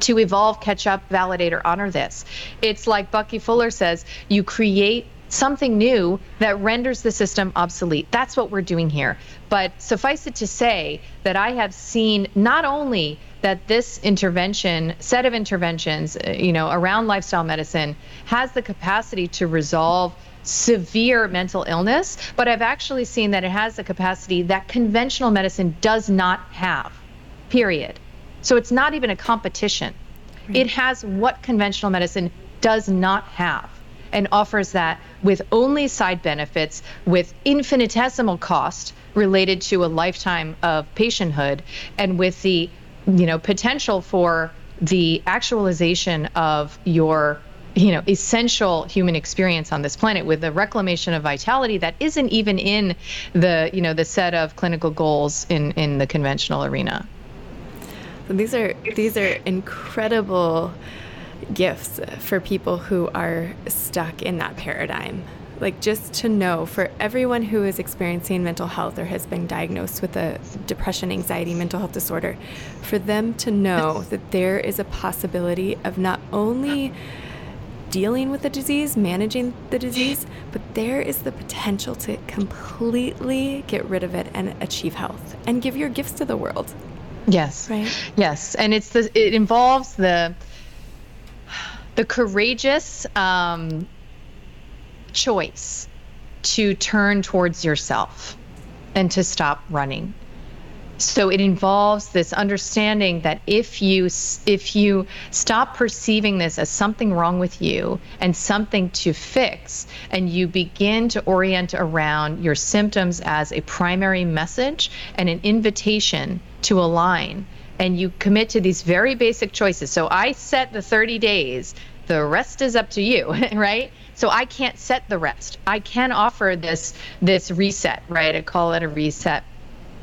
to evolve, catch up, validate, or honor this. It's like Bucky Fuller says, you create something new that renders the system obsolete. That's what we're doing here. But suffice it to say that I have seen not only that this intervention, set of interventions, you know, around lifestyle medicine has the capacity to resolve severe mental illness, but I've actually seen that it has the capacity that conventional medicine does not have, period. So it's not even a competition. Right. It has what conventional medicine does not have and offers that with only side benefits, with infinitesimal cost related to a lifetime of patienthood, and with the, you know, potential for the actualization of your, you know, essential human experience on this planet with the reclamation of vitality that isn't even in the, you know, the set of clinical goals in, in the conventional arena. So these are, these are incredible gifts for people who are stuck in that paradigm. Like, just to know, for everyone who is experiencing mental health or has been diagnosed with a depression, anxiety, mental health disorder, for them to know that there is a possibility of not only dealing with the disease, managing the disease, but there is the potential to completely get rid of it and achieve health and give your gifts to the world. Yes. Right? Yes. And it's the, it involves the the courageous um, choice to turn towards yourself and to stop running. So it involves this understanding that if you if you stop perceiving this as something wrong with you and something to fix, and you begin to orient around your symptoms as a primary message and an invitation to align, and you commit to these very basic choices. So I set the thirty days, the rest is up to you, right? So I can't set the rest. I can offer this this reset, right? I call it a reset.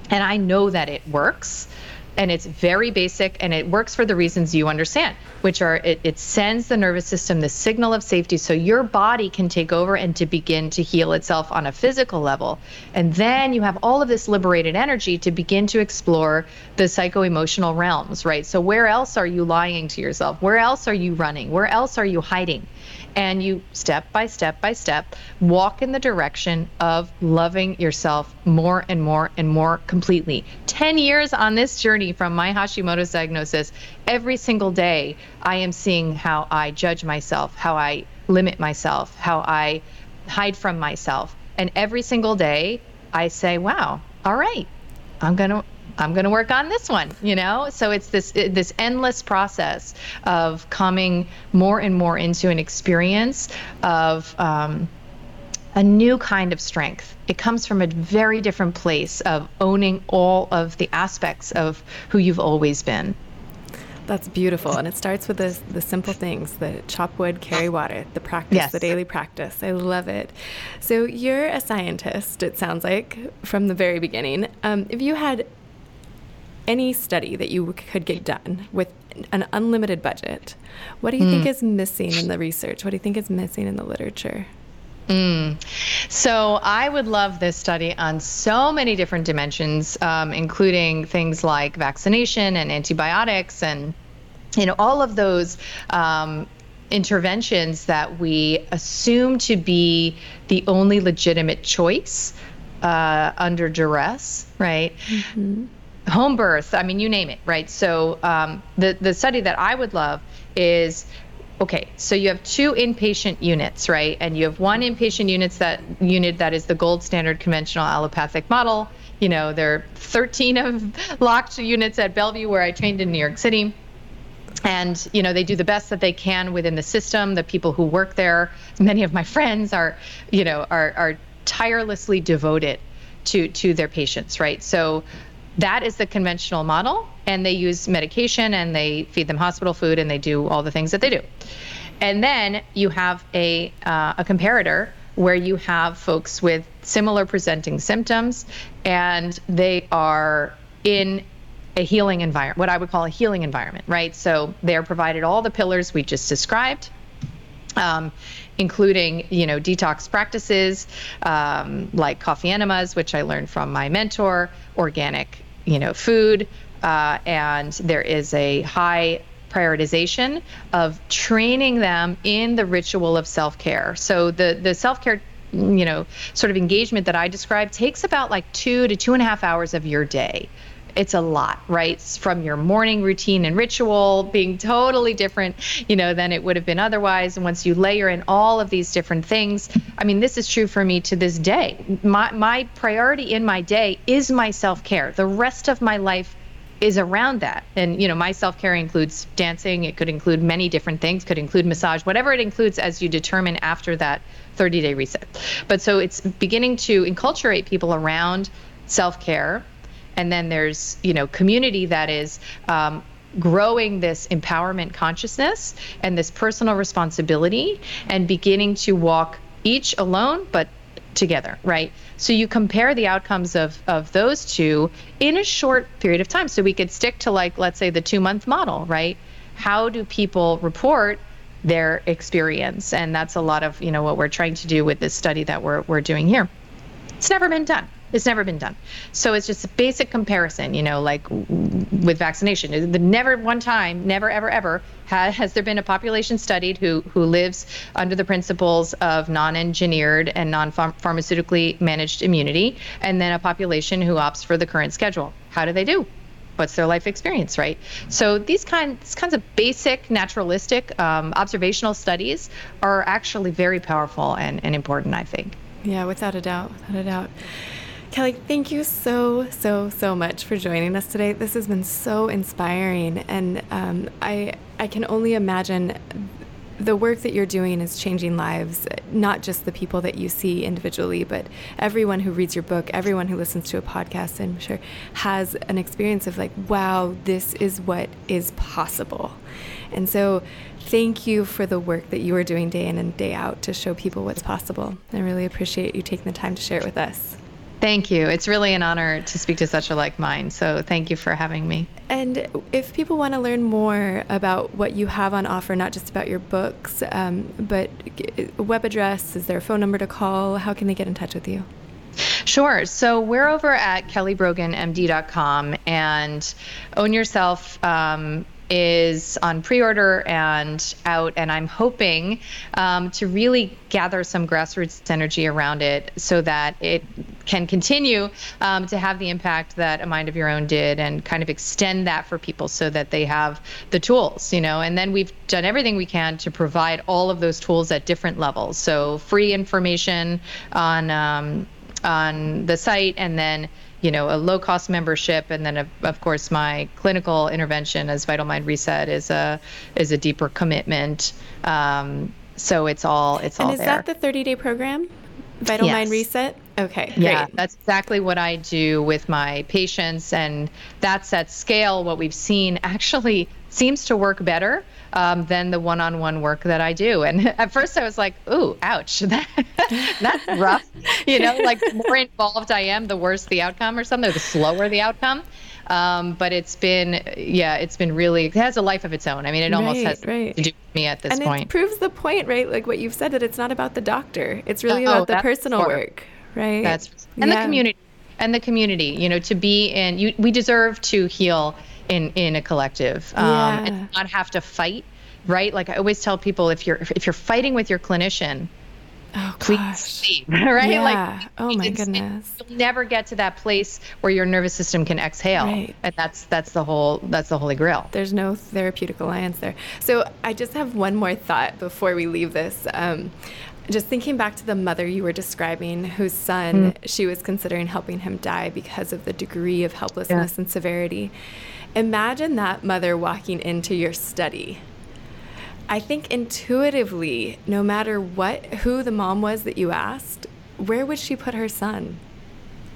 And I know that it works. and it's very basic, and it works for the reasons you understand, which are it, it sends the nervous system the signal of safety so your body can take over and to begin to heal itself on a physical level. And then you have all of this liberated energy to begin to explore the psycho-emotional realms, right? So where else are you lying to yourself? Where else are you running? Where else are you hiding? And you step by step by step walk in the direction of loving yourself more and more and more completely. ten years on this journey from my Hashimoto's diagnosis, every single day I am seeing how I judge myself, how I limit myself, how I hide from myself. And every single day I say, wow, all right, I'm going to I'm going to work on this one, you know? So it's this this endless process of coming more and more into an experience of um, a new kind of strength. It comes from a very different place of owning all of the aspects of who you've always been. That's beautiful. And it starts with the, the simple things, the chop wood, carry water, the practice, yes. The daily practice. I love it. So you're a scientist, it sounds like, from the very beginning. Um, if you had any study that you could get done with an unlimited budget, what do you mm. think is missing in the research? What do you think is missing in the literature? Mm. So I would love this study on so many different dimensions, um, including things like vaccination and antibiotics and, you know, all of those um, interventions that we assume to be the only legitimate choice uh, under duress, right? Mm-hmm. Home birth, I mean, you name it, right? So um, the, the study that I would love is, okay, so you have two inpatient units, right? And you have one inpatient units that, unit that is the gold standard conventional allopathic model. You know, there are thirteen of locked units at Bellevue where I trained in New York City. And, you know, they do the best that they can within the system. The people who work there, many of my friends are, you know, are, are tirelessly devoted to, to their patients, right? So that is the conventional model, and they use medication and they feed them hospital food and they do all the things that they do. And then you have a uh, a comparator where you have folks with similar presenting symptoms, and they are in a healing environment, what I would call a healing environment, right? So they're provided all the pillars we just described, um, including, you know, detox practices, um, like coffee enemas, which I learned from my mentor, organic, you know, food, uh, and there is a high prioritization of training them in the ritual of self-care. So the, the self-care, you know, sort of engagement that I described takes about like two to two and a half hours of your day. It's a lot, right? From your morning routine and ritual being totally different, you know, than it would have been otherwise. And once you layer in all of these different things, I mean, this is true for me to this day. My my priority in my day is my self-care. The rest of my life is around that. And, you know, my self-care includes dancing. It could include many different things, could include massage, whatever it includes as you determine after that thirty-day reset. But so it's beginning to enculturate people around self-care. And then there's, you know, community that is um, growing this empowerment consciousness and this personal responsibility and beginning to walk each alone, but together, right? So you compare the outcomes of, of those two in a short period of time. So we could stick to, like, let's say the two month model, right? How do people report their experience? And that's a lot of, you know, what we're trying to do with this study that we're we're doing here. It's never been done. It's never been done. So it's just a basic comparison, you know, like with vaccination. The never one time, never, ever, ever has, has there been a population studied who, who lives under the principles of non-engineered and non-pharmaceutically managed immunity, and then a population who opts for the current schedule. How do they do? What's their life experience, right? So these kinds, kinds of basic naturalistic um, observational studies are actually very powerful and, and important, I think. Yeah, without a doubt, without a doubt. Kelly, thank you so, so, so much for joining us today. This has been so inspiring, and um, I I can only imagine the work that you're doing is changing lives, not just the people that you see individually, but everyone who reads your book, everyone who listens to a podcast, I'm sure, has an experience of like, wow, this is what is possible. And so thank you for the work that you are doing day in and day out to show people what's possible. I really appreciate you taking the time to share it with us. Thank you. It's really an honor to speak to such a like mind. So thank you for having me. And if people want to learn more about what you have on offer, not just about your books, um, but a web address, is there a phone number to call? How can they get in touch with you? Sure. So we're over at kelly brogan m d dot com, and Own Yourself um, is on pre-order and out, and I'm hoping um, to really gather some grassroots energy around it so that it can continue um, to have the impact that A Mind of Your Own did, and kind of extend that for people so that they have the tools, you know. And then we've done everything we can to provide all of those tools at different levels. So free information on um, on the site, and then, you know, a low-cost membership, and then, of, of course, my clinical intervention as Vital Mind Reset is a is a deeper commitment. Um, so it's all it's all there. And is that the thirty-day program, Vital Mind Reset? Okay, yeah, great. That's exactly what I do with my patients, and that's at scale. What we've seen actually seems to work better um, than the one-on-one work that I do. And at first I was like, ooh, ouch, that, that's rough. You know, like the more involved I am, the worse the outcome or something, or the slower the outcome. Um, but it's been, yeah, it's been really, it has a life of its own. I mean, it almost right, has right. to do with me at this and point. And it proves the point, right? Like what you've said, that it's not about the doctor. It's really oh, about the personal important. work, right? That's And yeah. the community, and the community, you know, to be in, you, we deserve to heal in in a collective um, yeah. and not have to fight, right? Like I always tell people, if you're if you're fighting with your clinician, oh, please gosh. leave, right? Yeah. Like, oh my goodness, you'll never get to that place where your nervous system can exhale, right. and that's that's the whole that's the holy grail. There's no therapeutic alliance there. So I just have one more thought before we leave this. Um, Just thinking back to the mother you were describing, whose son, mm. she was considering helping him die because of the degree of helplessness yeah. and severity. Imagine that mother walking into your study. I think intuitively, no matter what, who the mom was that you asked, where would she put her son?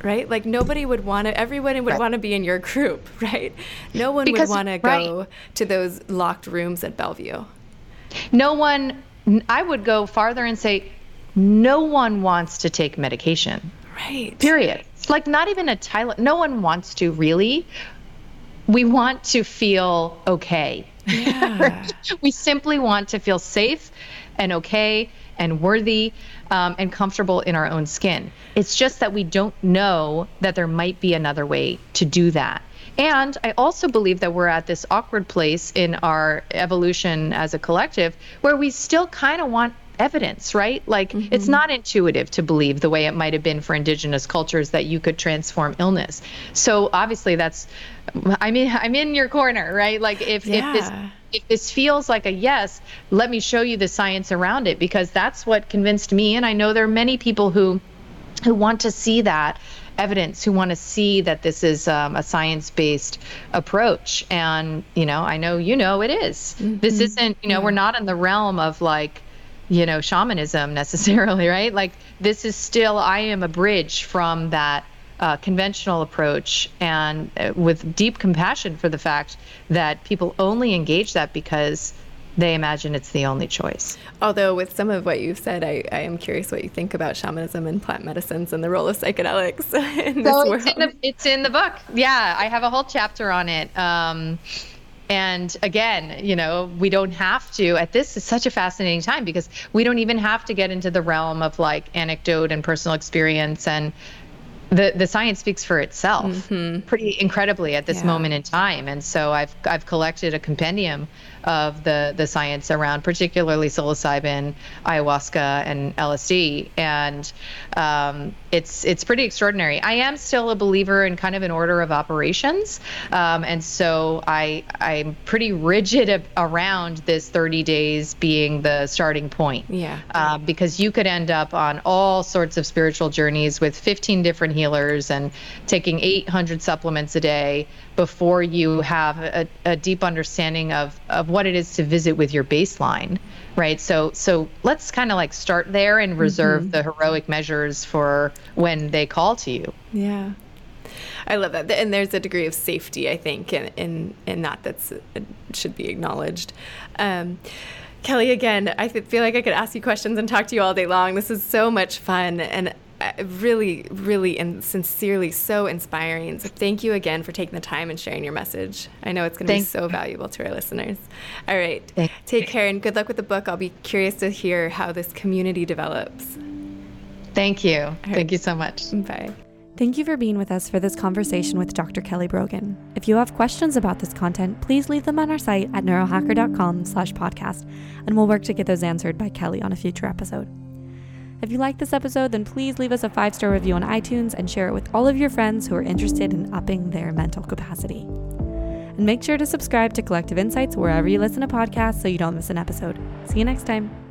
Right? Like nobody would want to, everyone would right. want to be in your group, right? No one because, would want to right. go to those locked rooms at Bellevue. No one... I would go farther and say, no one wants to take medication. Right. Period. It's like not even a Tylenol. No one wants to really. We want to feel okay. Yeah. We simply want to feel safe and okay and worthy um, and comfortable in our own skin. It's just that we don't know that there might be another way to do that. And I also believe that we're at this awkward place in our evolution as a collective where we still kind of want evidence, right? Like mm-hmm. it's not intuitive to believe the way it might have been for indigenous cultures that you could transform illness. So obviously that's, I mean, I'm in your corner, right? Like if, yeah. if this if this feels like a yes, let me show you the science around it, because that's what convinced me. And I know there are many people who who want to see that evidence, who want to see that this is um, a science-based approach. And, you know, I know, you know, it is. Mm-hmm. This isn't, you know, yeah. we're not in the realm of like, you know, shamanism necessarily, right? Like this is still, I am a bridge from that uh, conventional approach, and uh, with deep compassion for the fact that people only engage that because they imagine it's the only choice. Although with some of what you've said, I, I am curious what you think about shamanism and plant medicines and the role of psychedelics in this world. It's in the, it's in the book. Yeah, I have a whole chapter on it. Um, and again, you know, we don't have to, at this is such a fascinating time because we don't even have to get into the realm of like anecdote and personal experience, and the the science speaks for itself mm-hmm. pretty incredibly at this yeah. moment in time. And so I've I've collected a compendium of the the science around particularly psilocybin, ayahuasca, and L S D, and um, it's it's pretty extraordinary. I am still a believer in kind of an order of operations, um, and so I I'm pretty rigid ab- around this thirty days being the starting point. Yeah. Uh, because you could end up on all sorts of spiritual journeys with fifteen different healers and taking eight hundred supplements a day before you have a, a deep understanding of, of what it is to visit with your baseline, right? So so let's kind of like start there and reserve mm-hmm. the heroic measures for when they call to you. Yeah. I love that. And there's a degree of safety, I think, in, in, in that that's should be acknowledged. Um, Kelly, again, I feel like I could ask you questions and talk to you all day long. This is so much fun. And really, really and sincerely so inspiring. So thank you again for taking the time and sharing your message. I know it's going to be so valuable to our listeners. All right. Take care and good luck with the book. I'll be curious to hear how this community develops. Thank you. Right. Thank you so much. Bye. Thank you for being with us for this conversation with Doctor Kelly Brogan. If you have questions about this content, please leave them on our site at neurohacker.com slash podcast, and we'll work to get those answered by Kelly on a future episode. If you like this episode, then please leave us a five-star review on iTunes and share it with all of your friends who are interested in upping their mental capacity. And make sure to subscribe to Collective Insights wherever you listen to podcasts so you don't miss an episode. See you next time.